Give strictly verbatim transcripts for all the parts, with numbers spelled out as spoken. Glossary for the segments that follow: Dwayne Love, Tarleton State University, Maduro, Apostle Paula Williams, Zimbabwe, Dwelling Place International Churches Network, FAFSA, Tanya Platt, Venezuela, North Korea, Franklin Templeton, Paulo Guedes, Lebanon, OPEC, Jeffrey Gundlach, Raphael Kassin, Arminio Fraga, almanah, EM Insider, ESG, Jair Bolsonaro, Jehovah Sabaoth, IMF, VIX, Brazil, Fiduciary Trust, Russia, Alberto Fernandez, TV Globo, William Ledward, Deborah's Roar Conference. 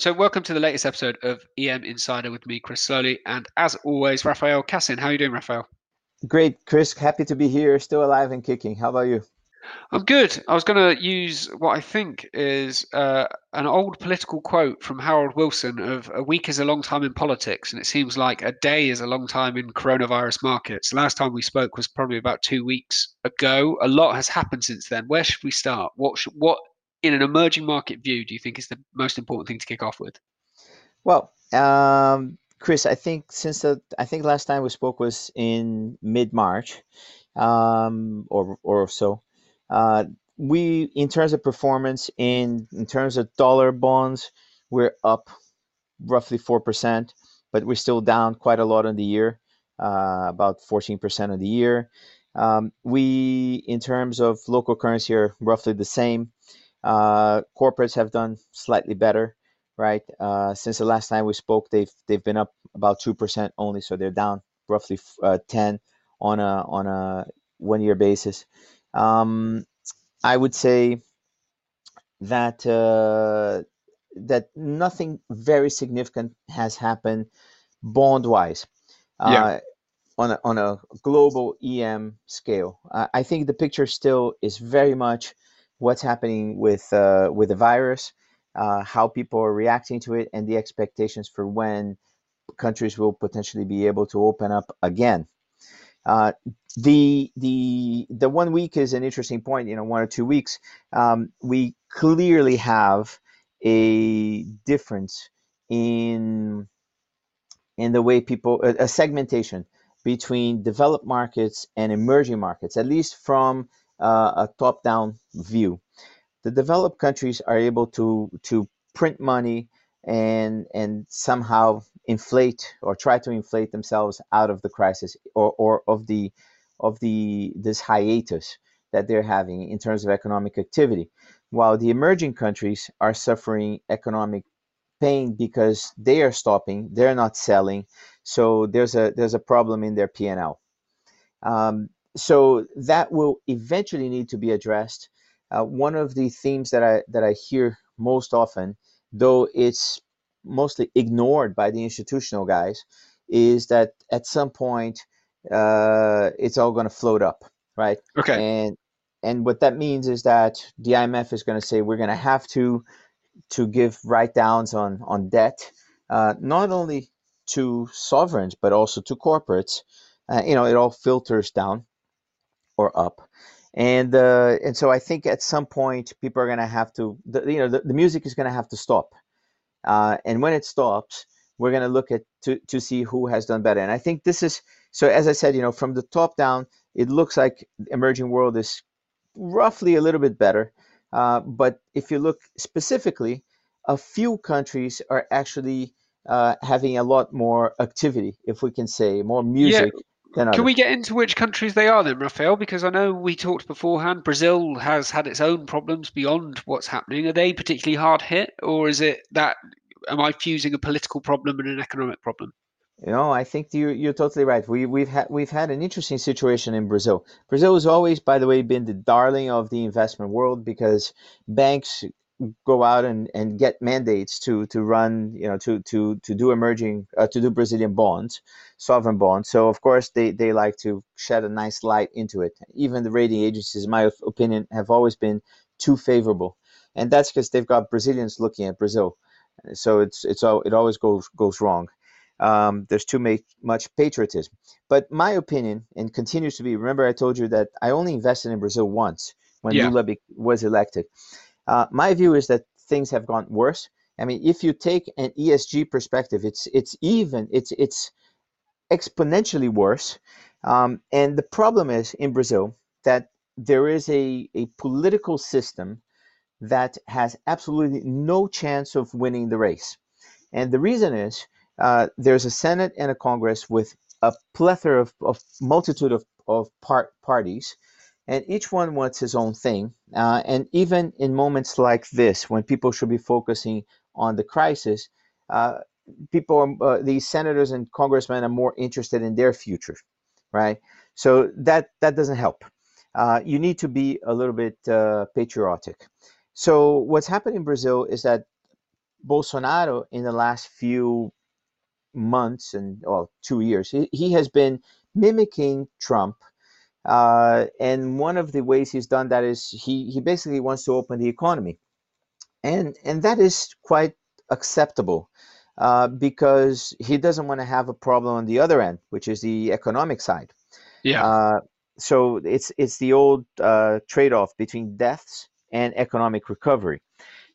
So welcome to the latest episode of E M Insider with me, Chris Slowly, and as always, Raphael Kassin. How are you doing, Raphael? Great, Chris. Happy to be here, still alive and kicking. How about you? I'm good. I was going to use what I think is uh, an old political quote from Harold Wilson of a week is a long time in politics, and it seems like a day is a long time in coronavirus markets. Last time we spoke was probably about two weeks ago. A lot has happened since then. Where should we start? What should, what in an emerging market view do you think is the most important thing to kick off with? Well, um, Chris, I think since the, I think last time we spoke was in mid-March um, or or so. Uh, we, in terms of performance, in, in terms of dollar bonds, we're up roughly four percent, but we're still down quite a lot on the year, uh, about fourteen percent on the year. Um, we, in terms of local currency, are roughly the same. Uh, corporates have done slightly better, right? Uh, since the last time we spoke, they've they've been up about two percent only, so they're down roughly uh, ten on a on a one-year basis. Um, I would say that uh, that nothing very significant has happened bond-wise uh, yeah. on a, on a global E M scale. Uh, I think the picture still is very much what's happening with uh, with the virus, uh, how people are reacting to it, and the expectations for when countries will potentially be able to open up again. Uh, the the the one week is an interesting point. You know, one or two weeks, um, we clearly have a difference in in the way people a, a segmentation between developed markets and emerging markets, at least from uh, a top-down view. The developed countries are able to to print money and and somehow inflate or try to inflate themselves out of the crisis or, or of the of the this hiatus that they're having in terms of economic activity, while the emerging countries are suffering economic pain because they are stopping, they're not selling, so there's a there's a problem in their P and L. Um, so that will eventually need to be addressed. Uh, one of the themes that I that I hear most often, though it's mostly ignored by the institutional guys, is that at some point uh, it's all going to float up, right? Okay. And and what that means is that the I M F is going to say we're going to have to to give write-downs on on debt, uh, not only to sovereigns but also to corporates. Uh, you know, it all filters down or up. And uh, and so I think at some point people are going to have to, the, you know, the, the music is going to have to stop. Uh, and when it stops, we're going to look at to, to see who has done better. And I think this is, so as I said, you know, from the top down, it looks like the emerging world is roughly a little bit better. Uh, but if you look specifically, a few countries are actually uh, having a lot more activity, if we can say, more music. Yeah. Can we get into which countries they are then, Raphael? Because I know we talked beforehand, Brazil has had its own problems beyond what's happening. Are they particularly hard hit, or is it that, am I fusing a political problem and an economic problem? You know, I think you're, you're totally right. We, we've, ha- we've had an interesting situation in Brazil. Brazil has always, by the way, been the darling of the investment world because banks go out and, and get mandates to to run, you know, to to to do emerging uh, to do Brazilian bonds, sovereign bonds. So of course they they like to shed a nice light into it. Even the rating agencies, in my opinion, have always been too favorable, and that's because they've got Brazilians looking at Brazil. So it's it's it always goes goes wrong. Um, there's too much, much patriotism. But my opinion, and continues to be, remember I told you that I only invested in Brazil once when yeah. Lula be- was elected. Uh, my view is that things have gone worse. I mean, if you take an E S G perspective, it's it's even it's it's exponentially worse. Um, and the problem is in Brazil that there is a, a political system that has absolutely no chance of winning the race. And the reason is uh, there's a Senate and a Congress with a plethora of, of multitude of, of part parties. And each one wants his own thing. Uh, and even in moments like this, when people should be focusing on the crisis, uh, people, are, uh, these senators and congressmen are more interested in their future, right? So that, that doesn't help. Uh, you need to be a little bit uh, patriotic. So what's happened in Brazil is that Bolsonaro in the last few months and well, two years, he, he has been mimicking Trump. Uh, and one of the ways he's done that is he, he basically wants to open the economy. And, and that is quite acceptable uh, because he doesn't want to have a problem on the other end, which is the economic side. Yeah. Uh, so it's, it's the old uh, trade-off between deaths and economic recovery.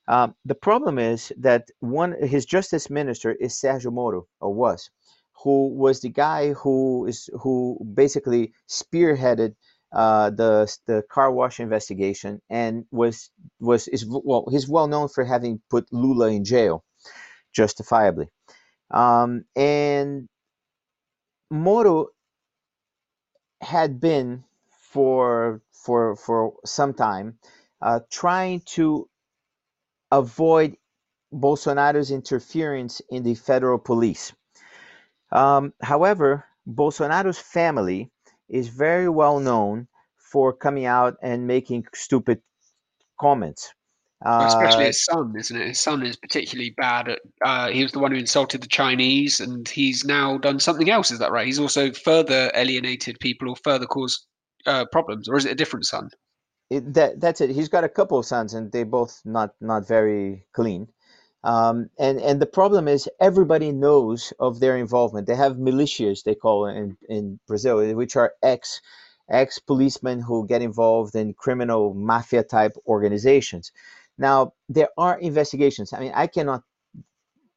Uh, the problem is that one, his justice minister is Sergio Moro, or was, who was the guy who is who basically spearheaded uh, the the car wash investigation and was was is well he's well known for having put Lula in jail, justifiably, um, and Moro had been for for for some time uh, trying to avoid Bolsonaro's interference in the federal police. Um, however, Bolsonaro's family is very well known for coming out and making stupid comments. Uh, Especially his son, isn't it? His son is particularly bad at, uh, he was the one who insulted the Chinese, and he's now done something else, is that right? He's also further alienated people or further caused uh, problems, or is it a different son? It, that, that's it. He's got a couple of sons, and they're both not, not very clean. Um, and, and the problem is everybody knows of their involvement. They have militias, they call it in, in Brazil, which are ex, ex-policemen who get involved in criminal mafia-type organizations. Now, there are investigations. I mean, I cannot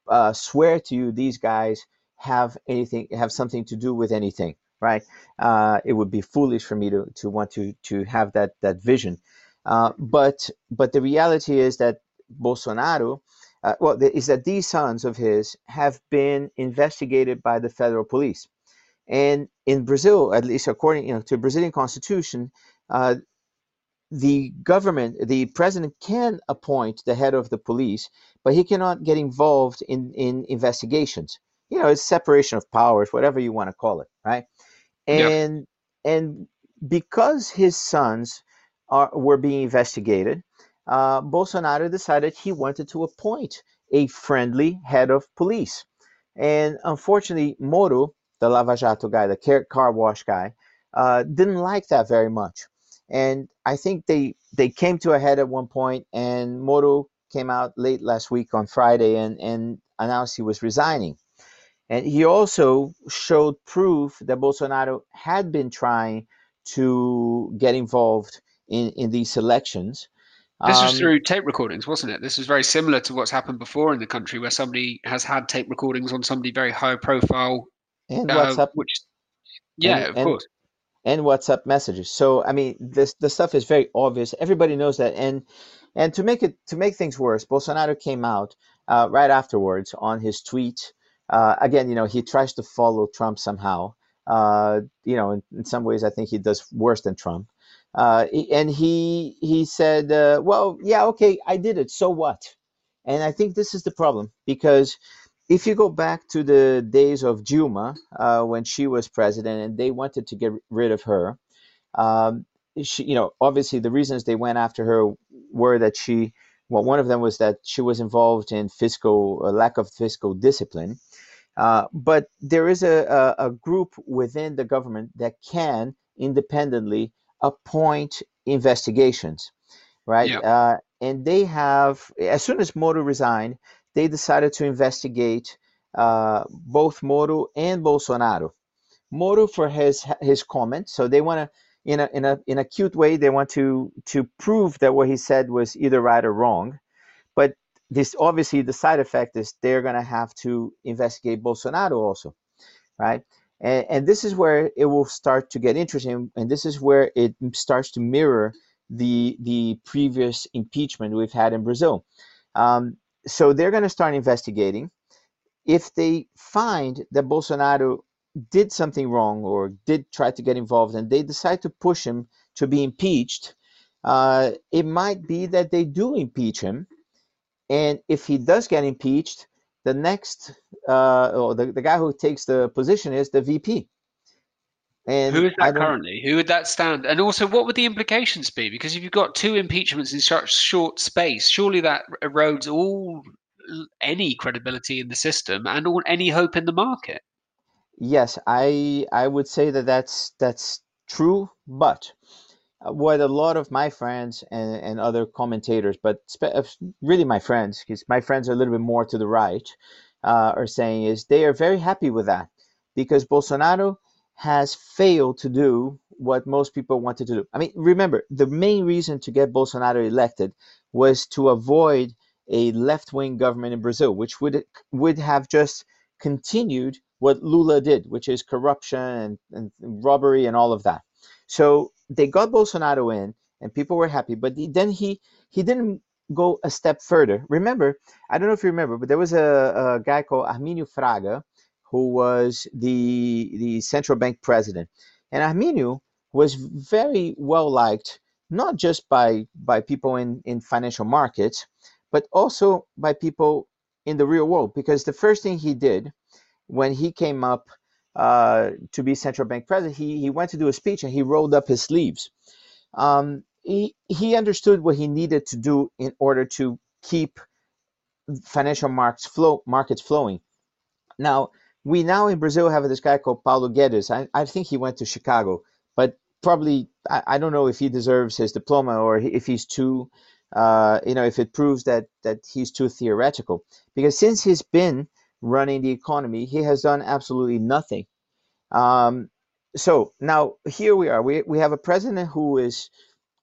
uh, swear to you these guys have anything, have something to do with anything, right? Uh, it would be foolish for me to, to want to, to have that, that vision. Uh, but, but the reality is that Bolsonaro... Uh, well, is that these sons of his have been investigated by the federal police, and in Brazil, at least according you know, to the Brazilian constitution, uh, the government, the president can appoint the head of the police, but he cannot get involved in, in investigations. You know, it's separation of powers, whatever you want to call it, right? And yeah. and because his sons are were being investigated. Uh, Bolsonaro decided he wanted to appoint a friendly head of police. And unfortunately, Moro, the Lava Jato guy, the car, car wash guy, uh, didn't like that very much. And I think they, they came to a head at one point, and Moro came out late last week on Friday and, and announced he was resigning. And he also showed proof that Bolsonaro had been trying to get involved in, in these elections. This was through tape recordings, wasn't it? This was very similar to what's happened before in the country, where somebody has had tape recordings on somebody very high profile. And uh, WhatsApp, which, yeah, and, of and, course, and WhatsApp messages. So I mean, this the stuff is very obvious. Everybody knows that. And and to make it to make things worse, Bolsonaro came out uh, right afterwards on his tweet. Uh, again, you know, he tries to follow Trump somehow. Uh, you know, in, in some ways, I think he does worse than Trump. Uh, and he he said, uh, well, yeah, okay, I did it. So what? And I think this is the problem, because if you go back to the days of Dilma, uh, when she was president and they wanted to get rid of her, um, she, you know, obviously the reasons they went after her were that she, well, one of them was that she was involved in fiscal uh, lack of fiscal discipline. Uh, but there is a, a, a group within the government that can independently appoint investigations, right? Yep. Uh, and they have, as soon as Moro resigned, they decided to investigate uh, both Moro and Bolsonaro. Moro for his his comments. So they want to, in a in a in a cute way, they want to to prove that what he said was either right or wrong. But this obviously the side effect is they're going to have to investigate Bolsonaro also, right? And, and this is where it will start to get interesting, and this is where it starts to mirror the the previous impeachment we've had in Brazil. Um, so they're going to start investigating. If they find that Bolsonaro did something wrong or did try to get involved, and they decide to push him to be impeached, uh, it might be that they do impeach him. And if he does get impeached, the next, uh, or the, the guy who takes the position is the V P. And who is that currently? Who would that stand? And also, what would the implications be? Because if you've got two impeachments in such short space, surely that erodes all any credibility in the system and all any hope in the market. Yes, I I would say that that's that's true, but what a lot of my friends and, and other commentators, but spe- really my friends, because my friends are a little bit more to the right, uh, are saying is they are very happy with that, because Bolsonaro has failed to do what most people wanted to do. I mean, remember, the main reason to get Bolsonaro elected was to avoid a left-wing government in Brazil, which would would have just continued what Lula did, which is corruption and, and robbery and all of that. So they got Bolsonaro in and people were happy, but he, then he he didn't go a step further. Remember, I don't know if you remember, but there was a, a guy called Arminio Fraga, who was the the central bank president. And Arminio was very well liked, not just by, by people in, in financial markets, but also by people in the real world. Because the first thing he did when he came up uh, to be central bank president, he, he went to do a speech and he rolled up his sleeves. Um, he, he understood what he needed to do in order to keep financial markets, flow, markets flowing. Now, we now in Brazil have this guy called Paulo Guedes. I, I think he went to Chicago, but probably, I, I don't know if he deserves his diploma or if he's too, uh, you know, if it proves that that he's too theoretical. Because since he's been running the economy, he has done absolutely nothing. Um, so now here we are. We, we have a president who is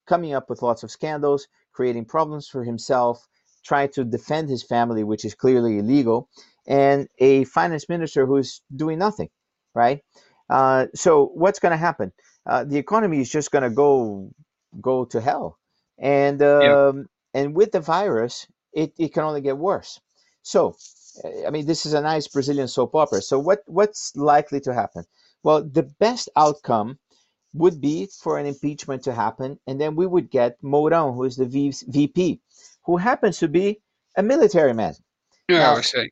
coming up with lots of scandals, creating problems for himself, trying to defend his family, which is clearly illegal, and a finance minister who's doing nothing, right? Uh, so what's going to happen? Uh, the economy is just going to go go to hell. And um, yeah. and with the virus, it, it can only get worse. So, I mean, this is a nice Brazilian soap opera. So what what's likely to happen? Well, the best outcome would be for an impeachment to happen, and then we would get Mourão, who is the V P, who happens to be a military man. Yeah, now, I would say.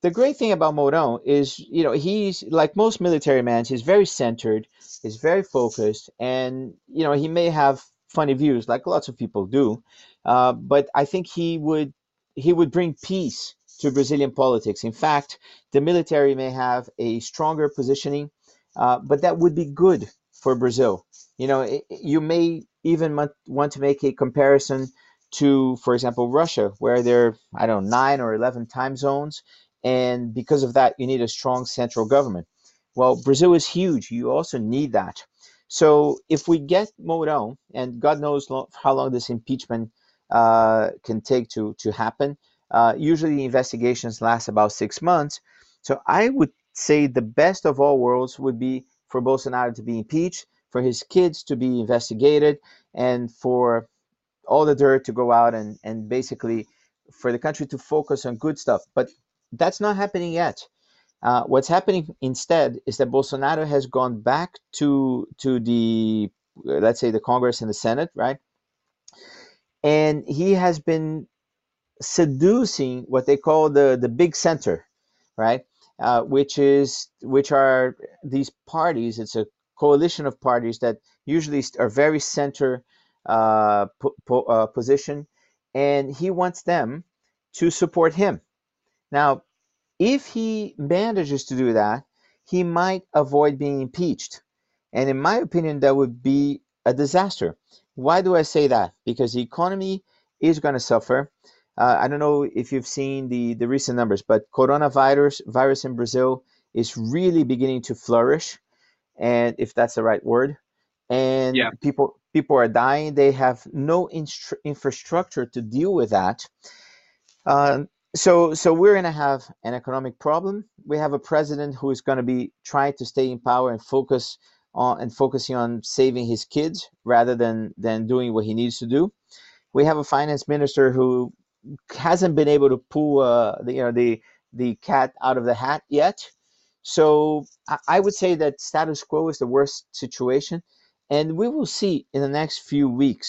The great thing about Mourão is, you know, he's like most military men, he's very centered, he's very focused, and, you know, he may have funny views like lots of people do, uh, but I think he would he would bring peace to Brazilian politics. In fact, the military may have a stronger positioning, uh, but that would be good for Brazil. You know, it, you may even want to make a comparison to, for example, Russia, where there are, I don't know, nine or eleven time zones. And because of that, you need a strong central government. Well, Brazil is huge. You also need that. So if we get Mourão, and God knows lo- how long this impeachment uh, can take to, to happen, uh, usually the investigations last about six months. So I would say the best of all worlds would be for Bolsonaro to be impeached, for his kids to be investigated, and for all the dirt to go out and, and basically for the country to focus on good stuff. But that's not happening yet. Uh, what's happening instead is that Bolsonaro has gone back to to the, let's say, the Congress and the Senate, right? And he has been seducing what they call the, the big center, right? Uh, which is which are these parties. It's a coalition of parties that usually are very center uh, po- po- uh, position, and he wants them to support him. Now, if he manages to do that, he might avoid being impeached. And in my opinion, that would be a disaster. Why do I say that? Because the economy is going to suffer. Uh, I don't know if you've seen the, the recent numbers, but coronavirus virus in Brazil is really beginning to flourish, and if that's the right word. And yeah. people, people are dying. They have no instru- infrastructure to deal with that. Uh, So so we're going to have an economic problem. We have a president who is going to be trying to stay in power and focus on and focusing on saving his kids rather than, than doing what he needs to do. We have a finance minister who hasn't been able to pull uh, the, you know, the the cat out of the hat yet. So I, I would say that status quo is the worst situation. And we will see in the next few weeks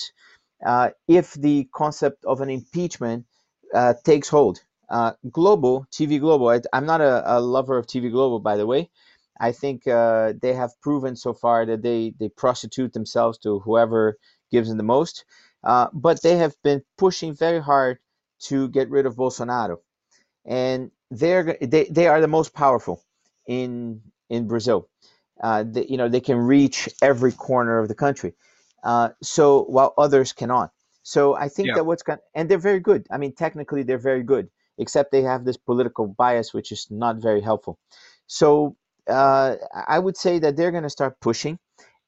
uh, if the concept of an impeachment uh, takes hold. Uh, Globo, T V Globo, I, I'm not a, a lover of T V Globo, by the way. I think uh, they have proven so far that they, they prostitute themselves to whoever gives them the most. Uh, but they have been pushing very hard to get rid of Bolsonaro. and they're they they are the most powerful in in Brazil. Uh, they, you know, they can reach every corner of the country. Uh, so while others cannot. So I think yeah. that what's going and they're very good. I mean, technically they're very good, except they have this political bias, which is not very helpful. So uh, I would say that they're going to start pushing.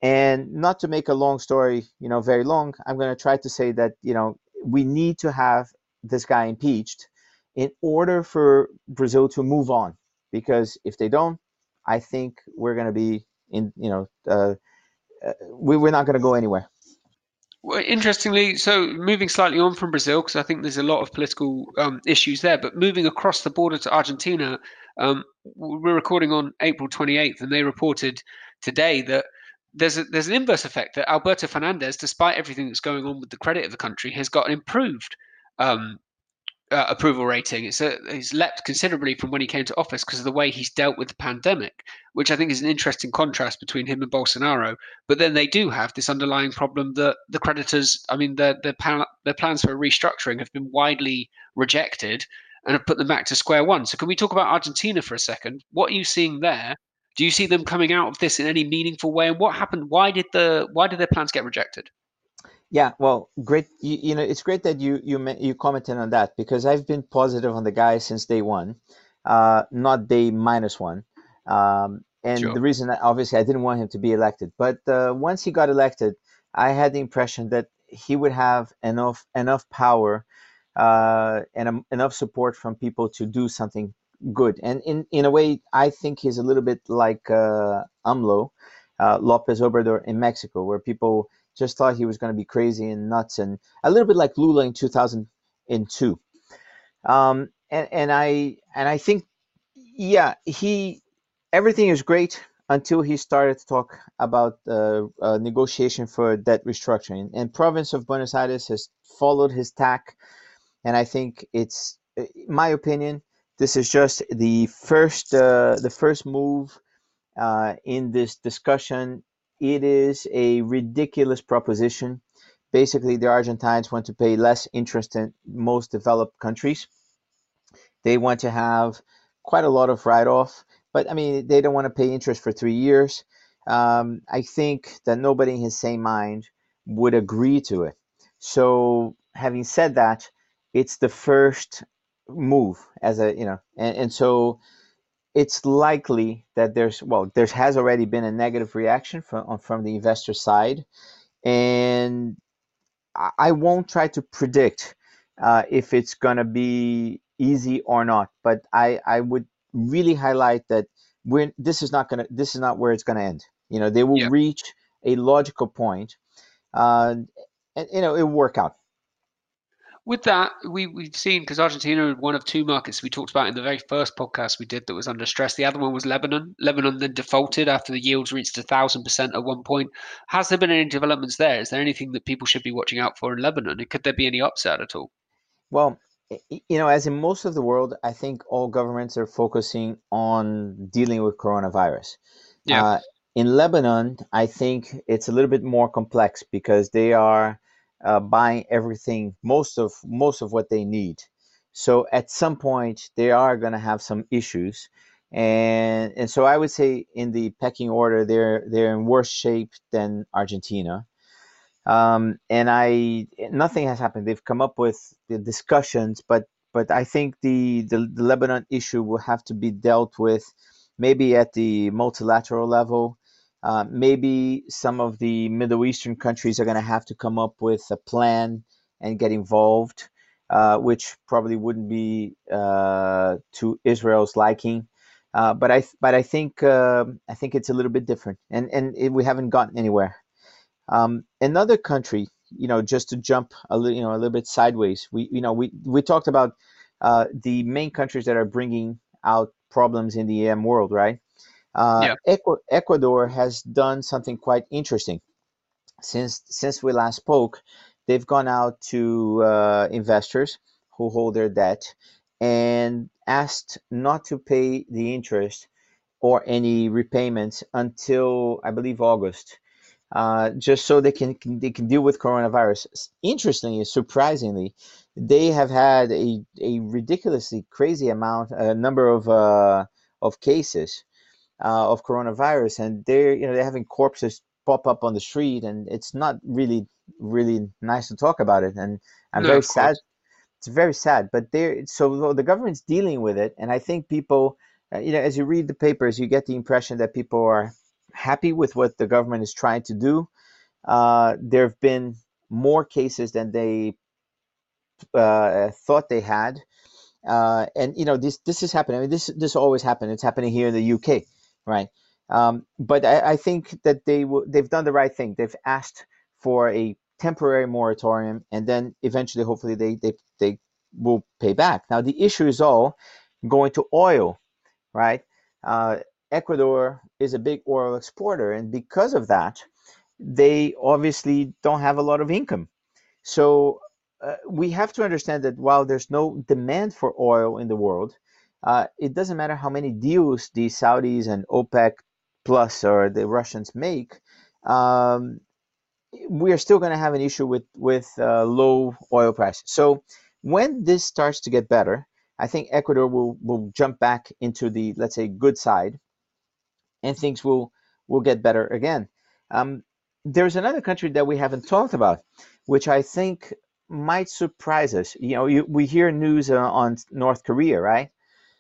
And not to make a long story, you know, very long, I'm going to try to say that, you know, we need to have this guy impeached in order for Brazil to move on. Because if they don't, I think we're going to be in, you know, uh, uh, we, we're not going to go anywhere. Well, interestingly, so moving slightly on from Brazil, because I think there's a lot of political um, issues there, but moving across the border to Argentina, um, we're recording on April twenty-eighth, and they reported today that there's a, there's an inverse effect that Alberto Fernandez, despite everything that's going on with the credit of the country, has got an improved um Uh, approval rating. It's, a, it's leapt considerably from when he came to office because of the way he's dealt with the pandemic, which I think is an interesting contrast between him and Bolsonaro. But then they do have this underlying problem that the creditors, I mean, their their, pal- their plans for restructuring have been widely rejected and have put them back to square one. So can we talk about Argentina for a second? What are you seeing there? Do you see them coming out of this in any meaningful way? And what happened? Why did the why did their plans get rejected? Yeah, well, great. You, you know, it's great that you you you commented on that, because I've been positive on the guy since day one, uh, not day minus one. Um, and sure. The reason, obviously, I didn't want him to be elected. But uh, once he got elected, I had the impression that he would have enough enough power uh, and um, enough support from people to do something good. And in, in a way, I think he's a little bit like uh, AMLO, uh, López Obrador in Mexico, where people just thought he was going to be crazy and nuts, and a little bit like Lula in two thousand two. Um, and, and I and I think, yeah, he everything is great until he started to talk about uh, uh, negotiation for debt restructuring. And province of Buenos Aires has followed his tack. And I think it's, in my opinion, this is just the first uh, the first move uh, in this discussion. It is a ridiculous proposition. Basically, the Argentines want to pay less interest than most developed countries. They want to have quite a lot of write-off, but I mean, they don't want to pay interest for three years. Um, I think that nobody in his sane mind would agree to it. So having said that, it's the first move as a, you know, and, and so it's likely that there's, well, there has already been a negative reaction from from the investor side. And I won't try to predict uh, if it's going to be easy or not, but I, I would really highlight that we're, this is not going to, this is not where it's going to end. You know, they will yeah. reach a logical point uh, and, you know, it'll work out. With that, we, we've seen, because Argentina is one of two markets we talked about in the very first podcast we did that was under stress. The other one was Lebanon. Lebanon then defaulted after the yields reached one thousand percent at one point. Has there been any developments there? Is there anything that people should be watching out for in Lebanon? And could there be any upset at all? Well, you know, as in most of the world, I think all governments are focusing on dealing with coronavirus. Yeah. Uh, in Lebanon, I think it's a little bit more complex because they are Uh, buying everything, most of most of what they need. So at some point they are going to have some issues, and and so I would say in the pecking order they're they're in worse shape than Argentina. Um, and I nothing has happened. They've come up with the discussions, but but I think the, the the Lebanon issue will have to be dealt with maybe at the multilateral level. Uh, maybe some of the Middle Eastern countries are going to have to come up with a plan and get involved, uh, which probably wouldn't be uh, to Israel's liking. Uh, but I, but I think uh, I think it's a little bit different, and and it, we haven't gotten anywhere. Um, another country, you know, just to jump a little, you know, a little bit sideways. We, you know, we we talked about uh, the main countries that are bringing out problems in the E M world, right? Uh, yeah. Ecuador has done something quite interesting. Since since we last spoke, they've gone out to uh, investors who hold their debt and asked not to pay the interest or any repayments until, I believe, August. uh, just so they can, can they can deal with coronavirus. Interestingly, surprisingly, they have had a a ridiculously crazy amount, a uh, number of uh, of cases uh, of coronavirus, and they're you know they're having corpses pop up on the street, and it's not really really nice to talk about it, and I'm no, very sad. It's very sad, but they're so the government's dealing with it, and I think people, you know, as you read the papers, you get the impression that people are happy with what the government is trying to do. Uh, there have been more cases than they uh, thought they had, uh, and you know this this is happening. I mean, this this always happened. It's happening here in the U K, right? Um, but I, I think that they w- they've done the right thing. They've asked for a temporary moratorium, and then eventually, hopefully, they they they will pay back. Now the issue is all going to oil, right? Uh, Ecuador is a big oil exporter, and because of that, they obviously don't have a lot of income. So uh, we have to understand that while there's no demand for oil in the world, uh, it doesn't matter how many deals the Saudis and OPEC plus or the Russians make. Um, we are still going to have an issue with with uh, low oil prices. So when this starts to get better, I think Ecuador will will jump back into the, let's say, good side, and things will will get better again. Um, there's another country that we haven't talked about, which I think might surprise us. You know, you, we hear news uh, on North Korea, right?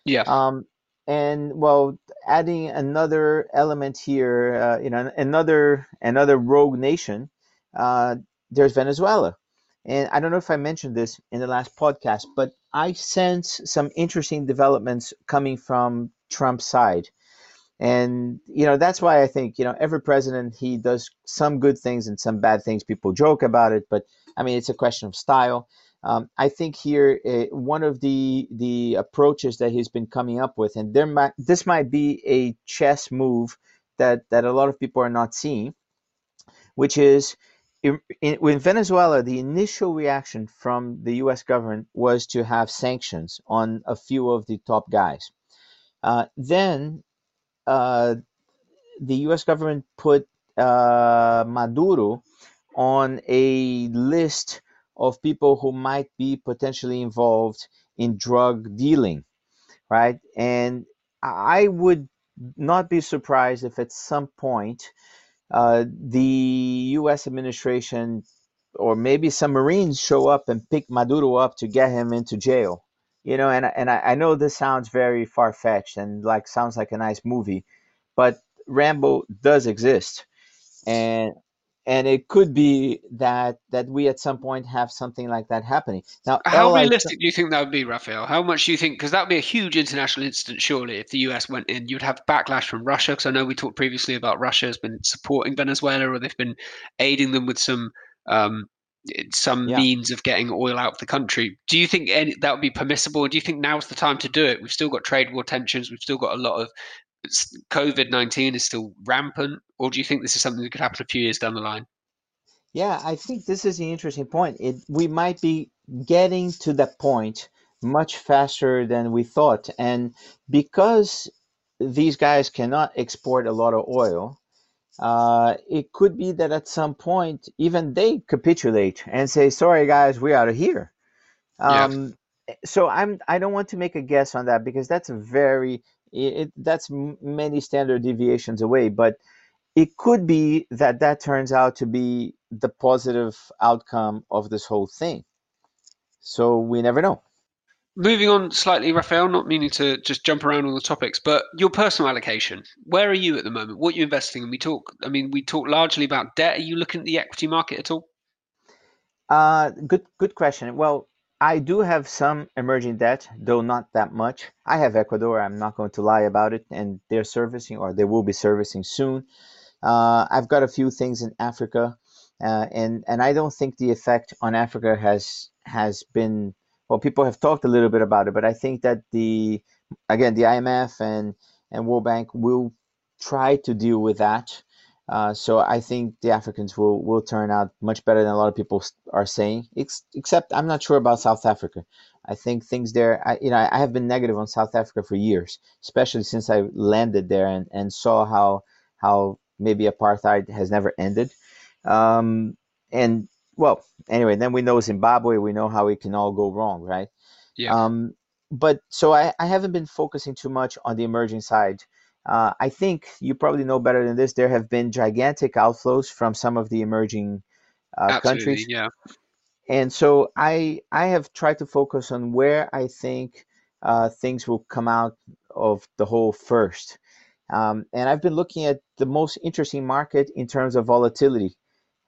Yeah. Um, and well, adding another element here, uh, you know, another another rogue nation. Uh, there's Venezuela. And I don't know if I mentioned this in the last podcast, but I sense some interesting developments coming from Trump's side. And, you know, that's why I think, you know, every president, he does some good things and some bad things. People joke about it, but I mean, it's a question of style. Um, I think here, uh, one of the the approaches that he's been coming up with, and there might, this might be a chess move that, that a lot of people are not seeing, which is, In, in Venezuela, the initial reaction from the U S government was to have sanctions on a few of the top guys. Uh, then uh, the U S government put uh, Maduro on a list of people who might be potentially involved in drug dealing, right? And I would not be surprised if at some point Uh, the U S administration or maybe some Marines show up and pick Maduro up to get him into jail. You know, and, and I, I know this sounds very far-fetched and like sounds like a nice movie, but Rambo does exist. And and it could be that that we at some point have something like that happening. Now, how realistic I... do you think that would be, Raphael? How much do you think? Because that would be a huge international incident, surely, if the U S went in. You'd have backlash from Russia, because I know we talked previously about Russia has been supporting Venezuela, or they've been aiding them with some um, some yeah. means of getting oil out of the country. Do you think any, that would be permissible? Do you think now's the time to do it? We've still got trade war tensions. We've still got a lot of COVID nineteen is still rampant, or do you think this is something that could happen a few years down the line? Yeah, I think this is the interesting point. It, we might be getting to that point much faster than we thought. And because these guys cannot export a lot of oil, uh, it could be that at some point, even they capitulate and say, sorry, guys, we're out of here. Um, yeah. So I'm, I don't want to make a guess on that, because that's a very... It, that's many standard deviations away, but it could be that that turns out to be the positive outcome of this whole thing. So we never know. Moving on slightly, Raphael, not meaning to just jump around all the topics, but your personal allocation, where are you at the moment? What are you investing in? We talk, I mean, we talk largely about debt. Are you looking at the equity market at all? Uh, good, good question. Well, I do have some emerging debt, though not that much. I have Ecuador, I'm not going to lie about it, and they're servicing, or they will be servicing soon. Uh, I've got a few things in Africa, uh, and, and I don't think the effect on Africa has has been, well, people have talked a little bit about it, but I think that the, again, the I M F and, and World Bank will try to deal with that. Uh, so I think the Africans will, will turn out much better than a lot of people are saying, ex- except I'm not sure about South Africa. I think things there, I, you know, I have been negative on South Africa for years, especially since I landed there and, and saw how, how maybe apartheid has never ended. Um, and well, anyway, then we know Zimbabwe, we know how it can all go wrong, right? Yeah. Um, but so I, I haven't been focusing too much on the emerging side. Uh, I think you probably know better than this. There have been gigantic outflows from some of the emerging uh, countries. Yeah. And so I I have tried to focus on where I think uh, things will come out of the whole first. Um, and I've been looking at the most interesting market in terms of volatility,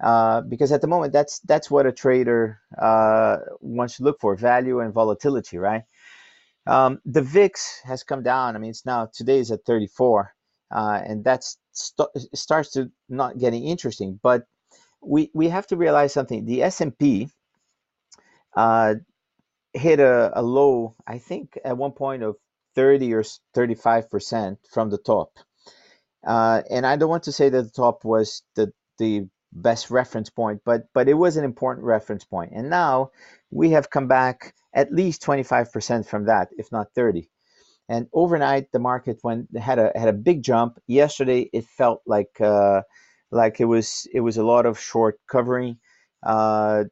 uh, because at the moment that's that's what a trader uh, wants to look for: value and volatility, right? Um, the V I X has come down. I mean, it's now today is at thirty-four, uh, and that's st starts to not getting interesting. But we we have to realize something. The S and P uh, hit a, a low, I think, at one point of thirty or thirty-five percent from the top, uh, and I don't want to say that the top was the the best reference point, but but it was an important reference point, and now we have come back at least twenty-five percent from that, if not thirty. And overnight, the market went had a had a big jump. Yesterday, it felt like uh, like it was it was a lot of short covering, uh,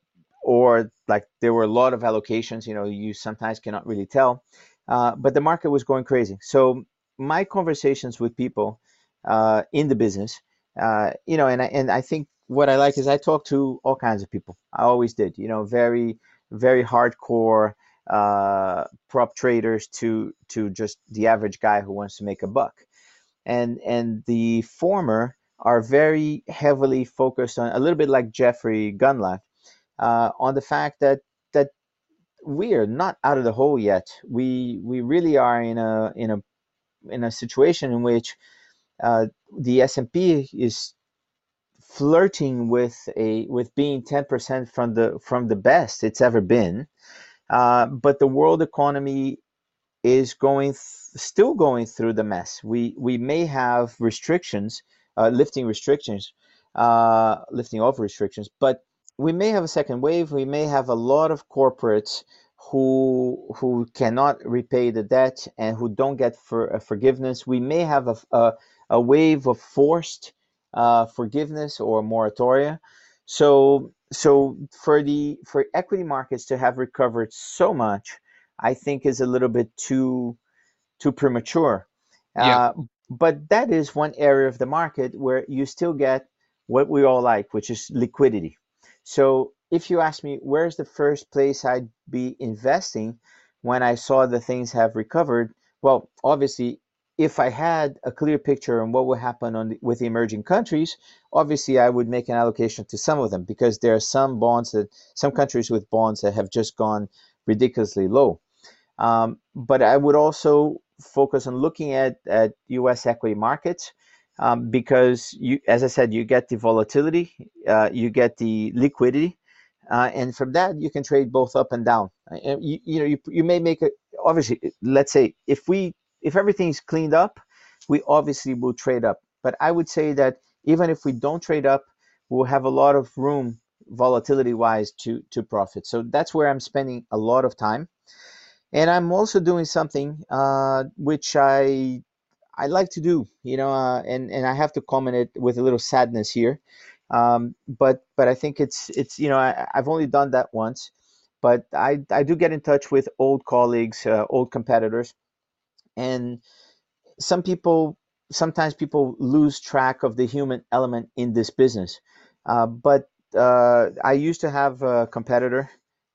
or like there were a lot of allocations. You know, you sometimes cannot really tell. Uh, but the market was going crazy. So my conversations with people uh, in the business, uh, you know, and I, and I think what I like is I talk to all kinds of people. I always did, you know, very, very hardcore uh, prop traders to to just the average guy who wants to make a buck. And, and the former are very heavily focused on, a little bit like Jeffrey Gundlach, uh, on the fact that we are not out of the hole yet. We we really are in a in a in a situation in which uh, the S and P is flirting with a with being ten percent from the from the best it's ever been, uh, but the world economy is going th still going through the mess. We we may have restrictions, uh, lifting restrictions, uh, lifting off restrictions, but we may have a second wave. We may have a lot of corporates who who cannot repay the debt and who don't get for, uh, forgiveness. We may have a, a, a wave of forced uh, forgiveness or moratoria. So so for the for equity markets to have recovered so much, I think is a little bit too too premature. Yeah. Uh, but that is one area of the market where you still get what we all like, which is liquidity. So if you ask me, where's the first place I'd be investing when I saw the things have recovered? Well, obviously, if I had a clear picture on what will happen on the, with the emerging countries, obviously I would make an allocation to some of them, because there are some bonds that some countries with bonds that have just gone ridiculously low. Um, but I would also focus on looking at, at U S equity markets. Um, because, you, as I said, you get the volatility, uh, you get the liquidity, uh, and from that you can trade both up and down. And you, you know, you, you may make a, obviously, let's say if we if everything's cleaned up, we obviously will trade up. But I would say that even if we don't trade up, we'll have a lot of room volatility-wise to to profit. So that's where I'm spending a lot of time, and I'm also doing something uh, which I. I like to do, you know, uh, and and I have to comment it with a little sadness here, um, but but I think it's it's you know I, I've only done that once, but I I do get in touch with old colleagues, uh, old competitors, and some people sometimes people lose track of the human element in this business, uh, but uh, I used to have a competitor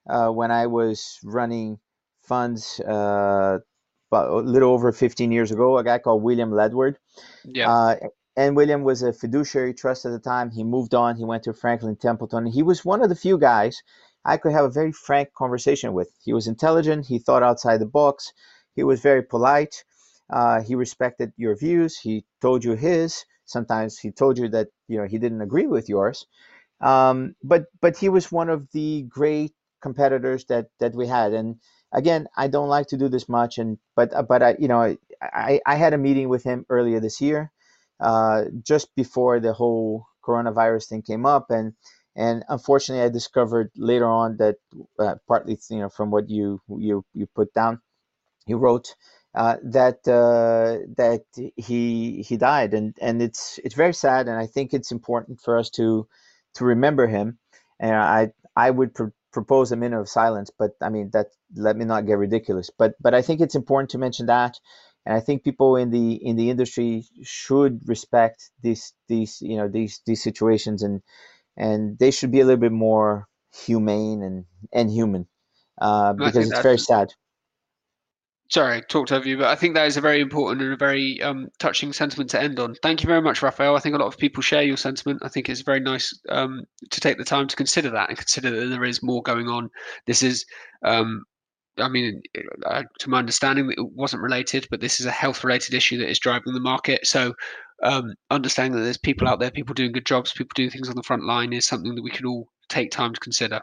uh, when I was running funds. Uh, But a little over fifteen years ago, a guy called William Ledward. Yeah. Uh, and William was a fiduciary trust at the time. He moved on. He went to Franklin Templeton. He was one of the few guys I could have a very frank conversation with. He was intelligent. He thought outside the box. He was very polite. Uh, he respected your views. He told you his. Sometimes he told you that, you know, he didn't agree with yours. Um, but but he was one of the great competitors that that we had. And again, I don't like to do this much, and but but I you know I I, I had a meeting with him earlier this year, uh, just before the whole coronavirus thing came up, and and unfortunately I discovered later on that uh, partly you know from what you you you put down, you wrote uh, that uh, that he he died, and and it's it's very sad, and I think it's important for us to to remember him. And I I would pr propose a minute of silence, but I mean that let me not get ridiculous. But but I think it's important to mention that, and I think people in the in the industry should respect these these you know these these situations, and and they should be a little bit more humane and and human, uh, because it's very sad. Sorry, I talked over you, but I think that is a very important and a very um, touching sentiment to end on. Thank you very much, Raphael. I think a lot of people share your sentiment. I think it's very nice um, to take the time to consider that and consider that there is more going on. This is, um, I mean, uh, to my understanding, it wasn't related, but this is a health-related issue that is driving the market. So um, understanding that there's people out there, people doing good jobs, people doing things on the front line is something that we can all take time to consider.